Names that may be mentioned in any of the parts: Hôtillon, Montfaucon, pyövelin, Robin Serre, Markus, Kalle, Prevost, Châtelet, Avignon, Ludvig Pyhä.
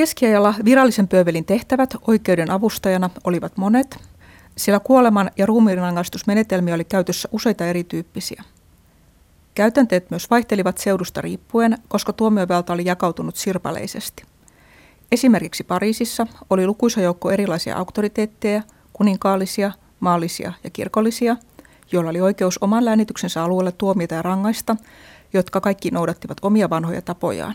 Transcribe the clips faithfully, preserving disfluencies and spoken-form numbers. Keskiajalla virallisen pyövelin tehtävät oikeuden avustajana olivat monet, sillä kuoleman- ja ruumiinrangaistusmenetelmiä oli käytössä useita erityyppisiä. Käytänteet myös vaihtelivat seudusta riippuen, koska tuomiovalta oli jakautunut sirpaleisesti. Esimerkiksi Pariisissa oli lukuisa joukko erilaisia auktoriteetteja, kuninkaallisia, maallisia ja kirkollisia, joilla oli oikeus oman läänityksensä alueelle tuomita ja rangaista, jotka kaikki noudattivat omia vanhoja tapojaan.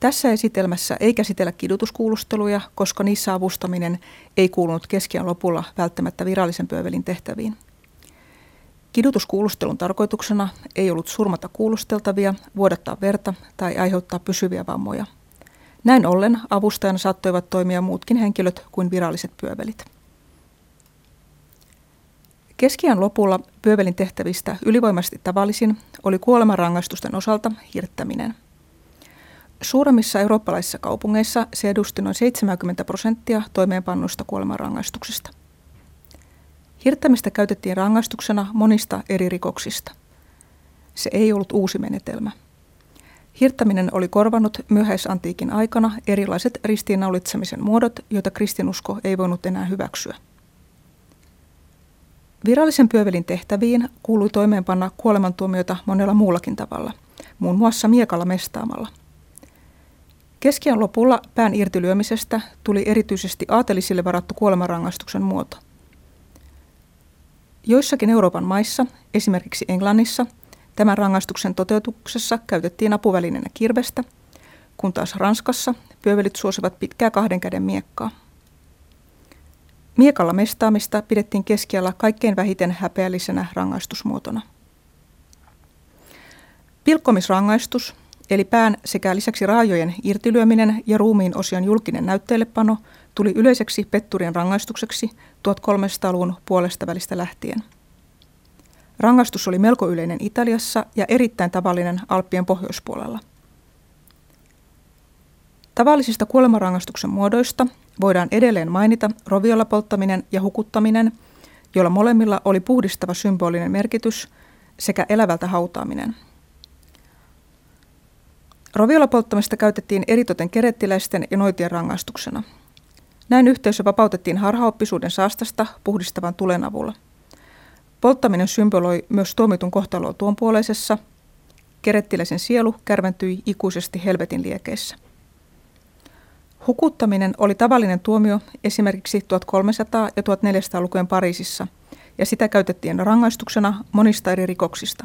Tässä esitelmässä ei käsitellä kidutuskuulusteluja, koska niissä avustaminen ei kuulunut keskiajan lopulla välttämättä virallisen pyövelin tehtäviin. Kidutuskuulustelun tarkoituksena ei ollut surmata kuulusteltavia, vuodattaa verta tai aiheuttaa pysyviä vammoja. Näin ollen avustajana saattoivat toimia muutkin henkilöt kuin viralliset pyövelit. Keskiajan lopulla pyövelin tehtävistä ylivoimaisesti tavallisin oli kuolemanrangaistusten osalta hirttäminen. Suuremmissa eurooppalaisissa kaupungeissa se edusti noin seitsemänkymmentä prosenttia toimeenpannuista kuolemanrangaistuksista. Hirttämistä käytettiin rangaistuksena monista eri rikoksista. Se ei ollut uusi menetelmä. Hirttäminen oli korvannut myöhäisantiikin aikana erilaiset ristiinnaulitsemisen muodot, joita kristinusko ei voinut enää hyväksyä. Virallisen pyövelin tehtäviin kuului toimeenpanna kuolemantuomiota monella muullakin tavalla, muun muassa miekalla mestaamalla. Keskiajan lopulla pään irtilyömisestä tuli erityisesti aatelisille varattu kuolemanrangaistuksen muoto. Joissakin Euroopan maissa, esimerkiksi Englannissa, tämän rangaistuksen toteutuksessa käytettiin apuvälineenä kirvestä, kun taas Ranskassa pyövelit suosivat pitkää kahden käden miekkaa. Miekalla mestaamista pidettiin keskiajalla kaikkein vähiten häpeällisenä rangaistusmuotona. Pilkkomisrangaistus, eli pään sekä lisäksi raajojen irtilyöminen ja ruumiin osion julkinen näytteillepano, tuli yleiseksi petturien rangaistukseksi tuhatkolmesataaluvun puolesta välistä lähtien. Rangaistus oli melko yleinen Italiassa ja erittäin tavallinen Alppien pohjoispuolella. Tavallisista kuolemanrangaistuksen muodoista voidaan edelleen mainita roviolla polttaminen ja hukuttaminen, joilla molemmilla oli puhdistava symbolinen merkitys, sekä elävältä hautaaminen. Roviolla polttamista käytettiin eritoten kerettiläisten ja noitien rangaistuksena. Näin yhteisö vapautettiin harhaoppisuuden saastasta puhdistavan tulen avulla. Polttaminen symboloi myös tuomitun kohtaloa tuonpuoleisessa. Kerettiläisen sielu kärventyi ikuisesti helvetin liekeissä. Hukuttaminen oli tavallinen tuomio esimerkiksi tuhatkolmesataa- ja tuhatneljäsataa-lukujen Pariisissa, ja sitä käytettiin rangaistuksena monista eri rikoksista.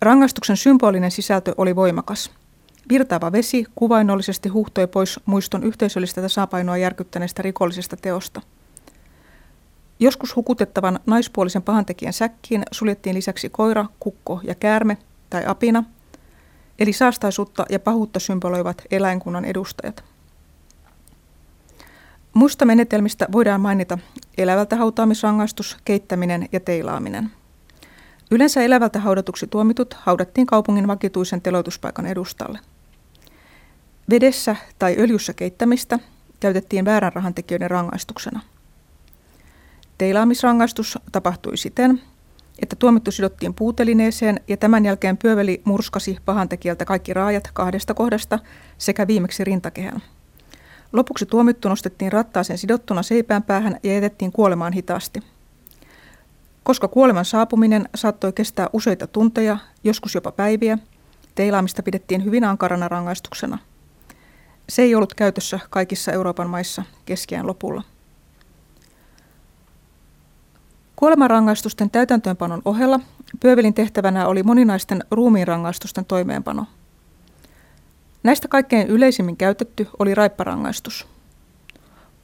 Rangaistuksen symbolinen sisältö oli voimakas. Virtaava vesi kuvainnollisesti huuhtoi pois muiston yhteisöllistä tasapainoa järkyttäneestä rikollisesta teosta. Joskus hukutettavan naispuolisen pahantekijän säkkiin suljettiin lisäksi koira, kukko ja käärme tai apina, eli saastaisuutta ja pahuutta symboloivat eläinkunnan edustajat. Muista menetelmistä voidaan mainita elävältä hautaamisrangaistus, keittäminen ja teilaaminen. Yleensä elävältä haudatuksi tuomitut haudattiin kaupungin vakituisen teloituspaikan edustalle. Vedessä tai öljyssä keittämistä käytettiin väärän rahantekijöiden rangaistuksena. Teilaamisrangaistus tapahtui siten, että tuomittu sidottiin puutelineeseen ja tämän jälkeen pyöveli murskasi pahantekijältä kaikki raajat kahdesta kohdasta sekä viimeksi rintakehän. Lopuksi tuomittu nostettiin rattaaseen sidottuna seipään päähän ja jätettiin kuolemaan hitaasti. Koska kuoleman saapuminen saattoi kestää useita tunteja, joskus jopa päiviä, teilaamista pidettiin hyvin ankarana rangaistuksena. Se ei ollut käytössä kaikissa Euroopan maissa keskiajan lopulla. Kuolemanrangaistusten täytäntöönpanon ohella pyövelin tehtävänä oli moninaisten ruumiinrangaistusten toimeenpano. Näistä kaikkein yleisimmin käytetty oli raipparangaistus.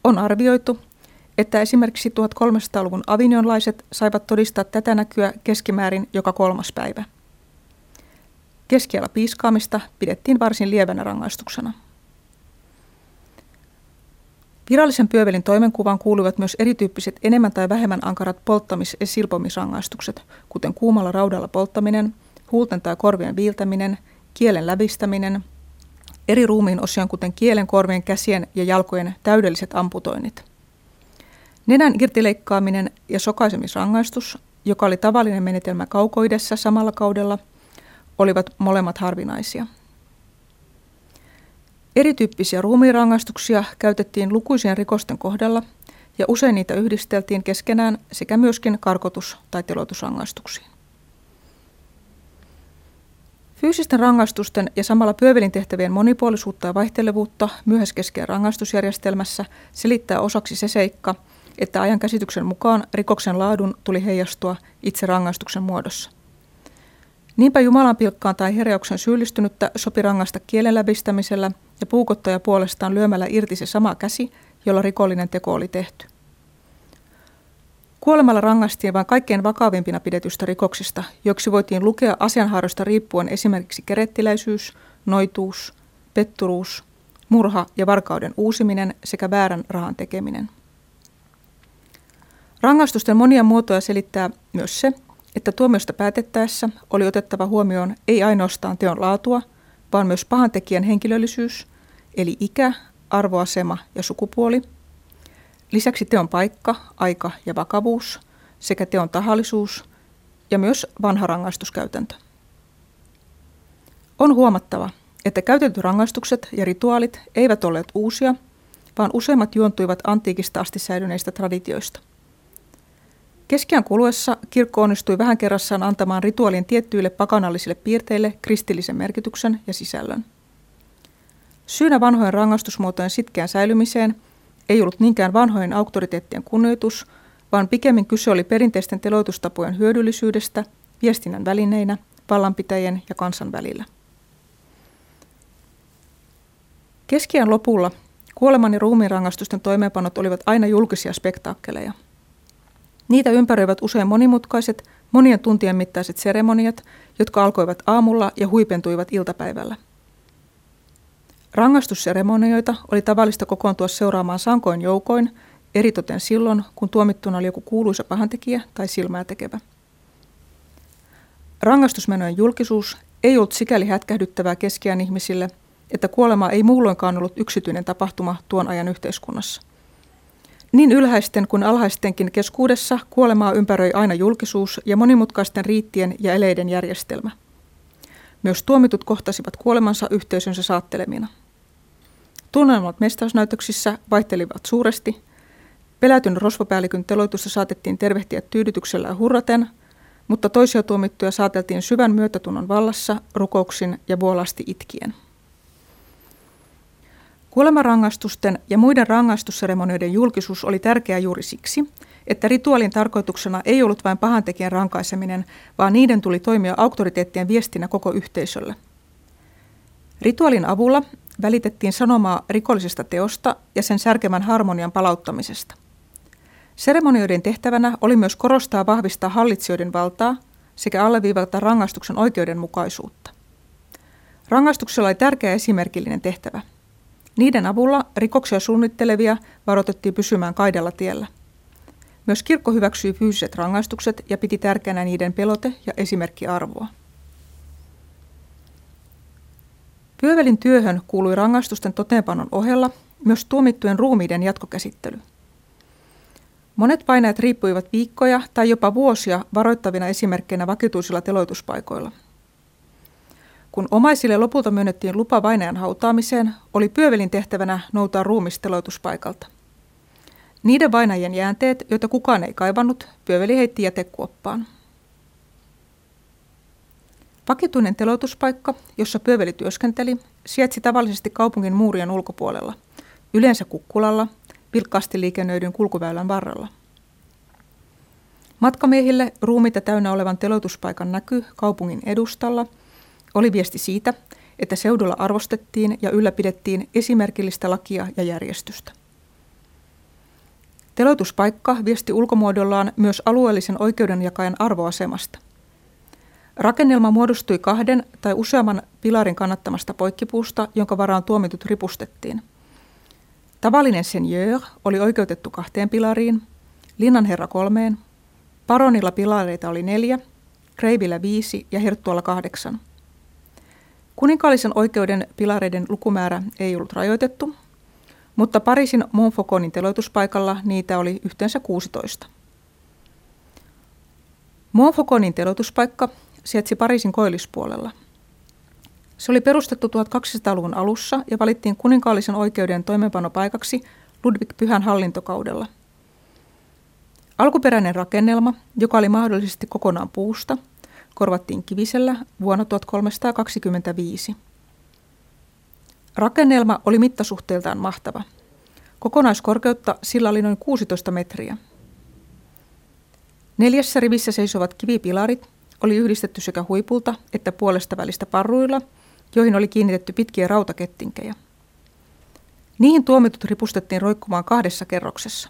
On arvioitu, että esimerkiksi tuhatkolmesataaluvun avignonlaiset saivat todistaa tätä näkyä keskimäärin joka kolmas päivä. Keskiajalla piiskaamista pidettiin varsin lievänä rangaistuksena. Virallisen pyövelin toimenkuvaan kuuluvat myös erityyppiset enemmän tai vähemmän ankarat polttamis- ja silpomisrangaistukset, kuten kuumalla raudalla polttaminen, huulten tai korvien viiltäminen, kielen lävistäminen, eri ruumiin osion kuten kielen, korvien, käsien ja jalkojen täydelliset amputoinnit. Nenän irtileikkaaminen ja sokaisemisrangaistus, joka oli tavallinen menetelmä kaukoidässä samalla kaudella, olivat molemmat harvinaisia. Erityyppisiä ruumiinrangaistuksia käytettiin lukuisien rikosten kohdalla ja usein niitä yhdisteltiin keskenään sekä myöskin karkotus- tai teloitusrangaistuksiin. Fyysisten rangaistusten ja samalla pyövelin tehtävien monipuolisuutta ja vaihtelevuutta myöhäiskeskeen rangaistusjärjestelmässä selittää osaksi se seikka, että ajan käsityksen mukaan rikoksen laadun tuli heijastua itse rangaistuksen muodossa. Niinpä jumalanpilkkaan tai herjauksen syyllistynyttä sopi rangaista kielen läbistämisellä ja puukottaja puolestaan lyömällä irti se sama käsi, jolla rikollinen teko oli tehty. Kuolemalla rangaistiin vain kaikkein vakavimpina pidetystä rikoksista, joksi voitiin lukea asianhaaroista riippuen esimerkiksi kerettiläisyys, noituus, petturuus, murha ja varkauden uusiminen sekä väärän rahan tekeminen. Rangaistusten monia muotoja selittää myös se, että tuomiosta päätettäessä oli otettava huomioon ei ainoastaan teon laatua, vaan myös pahantekijän henkilöllisyys, eli ikä, arvoasema ja sukupuoli. Lisäksi teon paikka, aika ja vakavuus sekä teon tahallisuus ja myös vanha rangaistuskäytäntö. On huomattava, että käytetyt rangaistukset ja rituaalit eivät olleet uusia, vaan useimmat juontuivat antiikista asti säilyneistä traditioista. Keskiajan kuluessa kirkko onnistui vähän kerrassaan antamaan rituaalien tiettyille pakanallisille piirteille kristillisen merkityksen ja sisällön. Syynä vanhojen rangaistusmuotojen sitkeään säilymiseen ei ollut niinkään vanhojen auktoriteettien kunnioitus, vaan pikemmin kyse oli perinteisten teloitustapojen hyödyllisyydestä, viestinnän välineinä, vallanpitäjien ja kansan välillä. Keskiajan lopulla kuoleman ja ruumiinrangaistusten toimeenpanot olivat aina julkisia spektaakkeleja. Niitä ympäröivät usein monimutkaiset, monien tuntien mittaiset seremoniat, jotka alkoivat aamulla ja huipentuivat iltapäivällä. Rangaistusseremonioita oli tavallista kokoontua seuraamaan sankoin joukoin, eritoten silloin, kun tuomittuna oli joku kuuluisa pahantekijä tai silmää tekevä. Rangaistusmenojen julkisuus ei ollut sikäli hätkähdyttävää keskiajan ihmisille, että kuolema ei muulloinkaan ollut yksityinen tapahtuma tuon ajan yhteiskunnassa. Niin ylhäisten kuin alhaistenkin keskuudessa kuolemaa ympäröi aina julkisuus ja monimutkaisten riittien ja eleiden järjestelmä. Myös tuomitut kohtasivat kuolemansa yhteisönsä saattelemina. Tunnelmat mestausnäytöksissä vaihtelivat suuresti. Pelätyn rosvopäällikön teloitusta saatettiin tervehtiä tyydytyksellä ja hurraten, mutta toisia tuomittuja saateltiin syvän myötätunnon vallassa, rukouksin ja vuolaasti itkien. Kuolemanrangaistusten ja muiden rangaistusseremonioiden julkisuus oli tärkeää juuri siksi, että rituaalin tarkoituksena ei ollut vain pahantekijän rankaiseminen, vaan niiden tuli toimia auktoriteettien viestinä koko yhteisölle. Rituaalin avulla välitettiin sanomaa rikollisesta teosta ja sen särkevän harmonian palauttamisesta. Seremonioiden tehtävänä oli myös korostaa ja vahvistaa hallitsijoiden valtaa sekä alleviivata rangaistuksen oikeudenmukaisuutta. Rangaistuksella oli tärkeä esimerkillinen tehtävä. Niiden avulla rikoksia suunnittelevia varoitettiin pysymään kaidalla tiellä. Myös kirkko hyväksyi fyysiset rangaistukset ja piti tärkeänä niiden pelote- ja esimerkkiarvoa. Pyövelin työhön kuului rangaistusten toteenpanon ohella myös tuomittujen ruumiiden jatkokäsittely. Monet painajat riippuivat viikkoja tai jopa vuosia varoittavina esimerkkeinä vakituisilla teloituspaikoilla. Kun omaisille lopulta myönnettiin lupa painajan hautaamiseen, oli pyövelin tehtävänä noutaa ruumis teloituspaikalta. Niiden painajien jäänteet, joita kukaan ei kaivannut, pyöveli heitti jätekuoppaan. Vakituinen teloituspaikka, jossa pyöveli työskenteli, sijaitsi tavallisesti kaupungin muurien ulkopuolella, yleensä kukkulalla, vilkkaasti liikennöidyn kulkuväylän varrella. Matkamiehille ruumiita täynnä olevan teloituspaikan näky kaupungin edustalla oli viesti siitä, että seudulla arvostettiin ja ylläpidettiin esimerkillistä lakia ja järjestystä. Teloituspaikka viesti ulkomuodollaan myös alueellisen oikeudenjakajan arvoasemasta. Rakennelma muodostui kahden tai useamman pilarin kannattamasta poikkipuusta, jonka varaan tuomitut ripustettiin. Tavallinen seigneur oli oikeutettu kahteen pilariin, linnanherra kolmeen, paronilla pilareita oli neljä, kreivillä viisi ja herttualla kahdeksan. Kuninkaallisen oikeuden pilareiden lukumäärä ei ollut rajoitettu, mutta Pariisin Montfauconin teloituspaikalla niitä oli yhteensä kuusitoista. Montfauconin teloituspaikka sijaitsi Pariisin koillispuolella. Se oli perustettu tuhatkaksisataaluvun alussa ja valittiin kuninkaallisen oikeuden toimeenpanopaikaksi Ludvig Pyhän hallintokaudella. Alkuperäinen rakennelma, joka oli mahdollisesti kokonaan puusta, korvattiin kivisellä vuonna tuhatkolmesataakaksikymmentäviisi. Rakennelma oli mittasuhteeltaan mahtava. Kokonaiskorkeutta sillä oli noin kuusitoista metriä. Neljässä rivissä seisovat kivipilarit oli yhdistetty sekä huipulta että puolesta välistä parruilla, joihin oli kiinnitetty pitkiä rautakettinkejä. Niihin tuomitut ripustettiin roikkumaan kahdessa kerroksessa.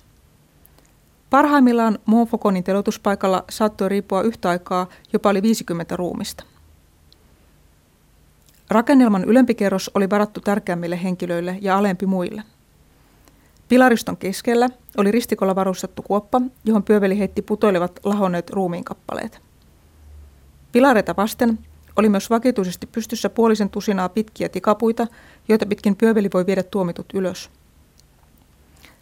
Parhaimmillaan Montfauconin teloituspaikalla saattoi riippua yhtä aikaa jopa yli viisikymmentä ruumista. Rakennelman ylempi kerros oli varattu tärkeämmille henkilöille ja alempi muille. Pilariston keskellä oli ristikolla varustettu kuoppa, johon pyöveli heitti putoilevat lahonneet ruumiinkappaleet. Pilareita vasten oli myös vakituisesti pystyssä puolisen tusinaa pitkiä tikapuita, joita pitkin pyöveli voi viedä tuomitut ylös.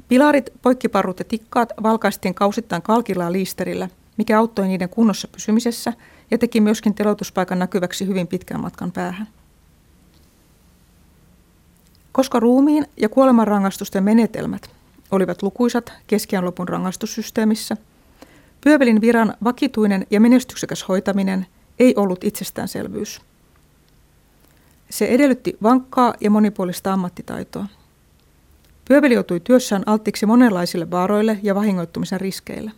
Pilarit, poikkiparrut ja tikkaat valkaistiin kausittain kalkilla ja liisterillä, mikä auttoi niiden kunnossa pysymisessä ja teki myöskin teloituspaikan näkyväksi hyvin pitkän matkan päähän. Koska ruumiin ja kuolemanrangaistusten menetelmät olivat lukuisat keskiajan lopun rangaistussysteemissä, pyövelin viran vakituinen ja menestyksekäs hoitaminen ei ollut itsestäänselvyys. Se edellytti vankkaa ja monipuolista ammattitaitoa. Pyöveli joutui työssään alttiiksi monenlaisille vaaroille ja vahingoittumisen riskeille.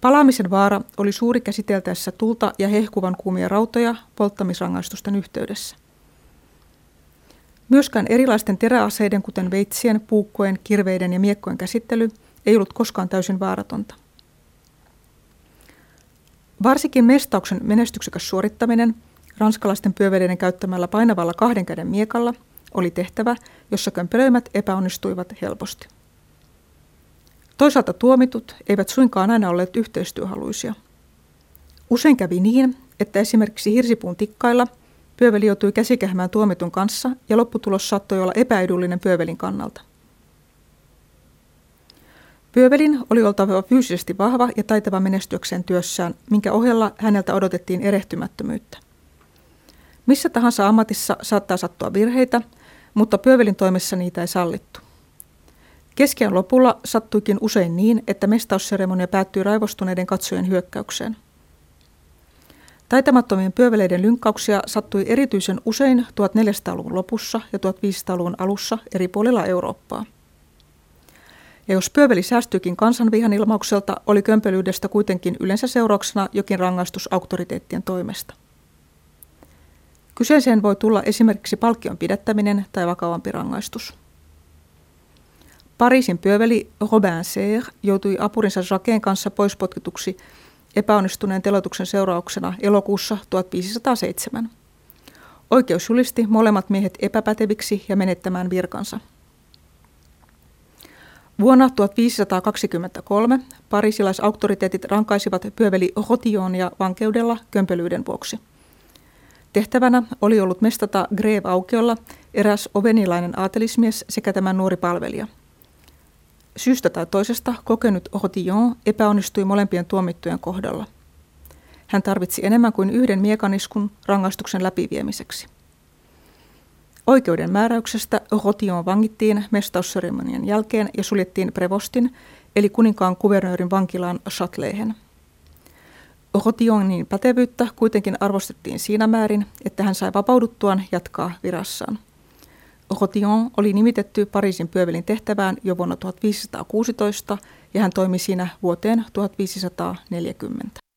Palaamisen vaara oli suuri käsiteltäessä tulta ja hehkuvan kuumia rautoja polttamisrangaistusten yhteydessä. Myöskään erilaisten teräaseiden, kuten veitsien, puukkojen, kirveiden ja miekkojen käsittely ei ollut koskaan täysin vaaratonta. Varsinkin mestauksen menestyksekäs suorittaminen ranskalaisten pyöveleiden käyttämällä painavalla kahden käden miekalla oli tehtävä, jossa kömpelöimät epäonnistuivat helposti. Toisaalta tuomitut eivät suinkaan aina olleet yhteistyöhaluisia. Usein kävi niin, että esimerkiksi hirsipuun tikkailla pyöveli joutui käsikähmään tuomitun kanssa ja lopputulos saattoi olla epäedullinen pyövelin kannalta. Pyövelin oli oltava fyysisesti vahva ja taitava menestyäkseen työssään, minkä ohella häneltä odotettiin erehtymättömyyttä. Missä tahansa ammatissa saattaa sattua virheitä, mutta pyövelin toimessa niitä ei sallittu. Keskiajan lopulla sattuikin usein niin, että mestausseremonia päättyi raivostuneiden katsojien hyökkäykseen. Taitamattomien pyöveleiden lynkkauksia sattui erityisen usein tuhatneljäsataaluvun lopussa ja tuhatviisisataaluvun alussa eri puolilla Eurooppaa. Ja jos pyöveli säästyikin kansanvihan ilmaukselta, oli kömpelyydestä kuitenkin yleensä seurauksena jokin rangaistus auktoriteettien toimesta. Kyseeseen voi tulla esimerkiksi palkkion pidättäminen tai vakavampi rangaistus. Pariisin pyöveli Robin Serre joutui apurinsa Jacques'n kanssa poispotkituksi epäonnistuneen teloituksen seurauksena elokuussa tuhatviisisataaseitsemän. Oikeus julisti molemmat miehet epäpäteviksi ja menettämään virkansa. Vuonna tuhatviisisataakaksikymmentäkolme pariisilaisauktoriteetit rankaisivat pyöveli Hôtillonia vankeudella kömpelyyden vuoksi. Tehtävänä oli ollut mestata Greve-aukiolla eräs ovenilainen aatelismies sekä tämän nuori palvelija. Syystä tai toisesta kokenut Hôtillon epäonnistui molempien tuomittujen kohdalla. Hän tarvitsi enemmän kuin yhden miekaniskun rangaistuksen läpiviemiseksi. Oikeuden määräyksestä Hôtillon vangittiin mestausseremonian jälkeen ja suljettiin Prevostin, eli kuninkaan kuvernöörin vankilaan Châtelethen. Hôtillonin pätevyyttä kuitenkin arvostettiin siinä määrin, että hän sai vapauduttuaan jatkaa virassaan. Hôtillon oli nimitetty Pariisin pyövelin tehtävään jo vuonna tuhatviisisataakuusitoista ja hän toimi siinä vuoteen tuhatviisisataaneljäkymmentä.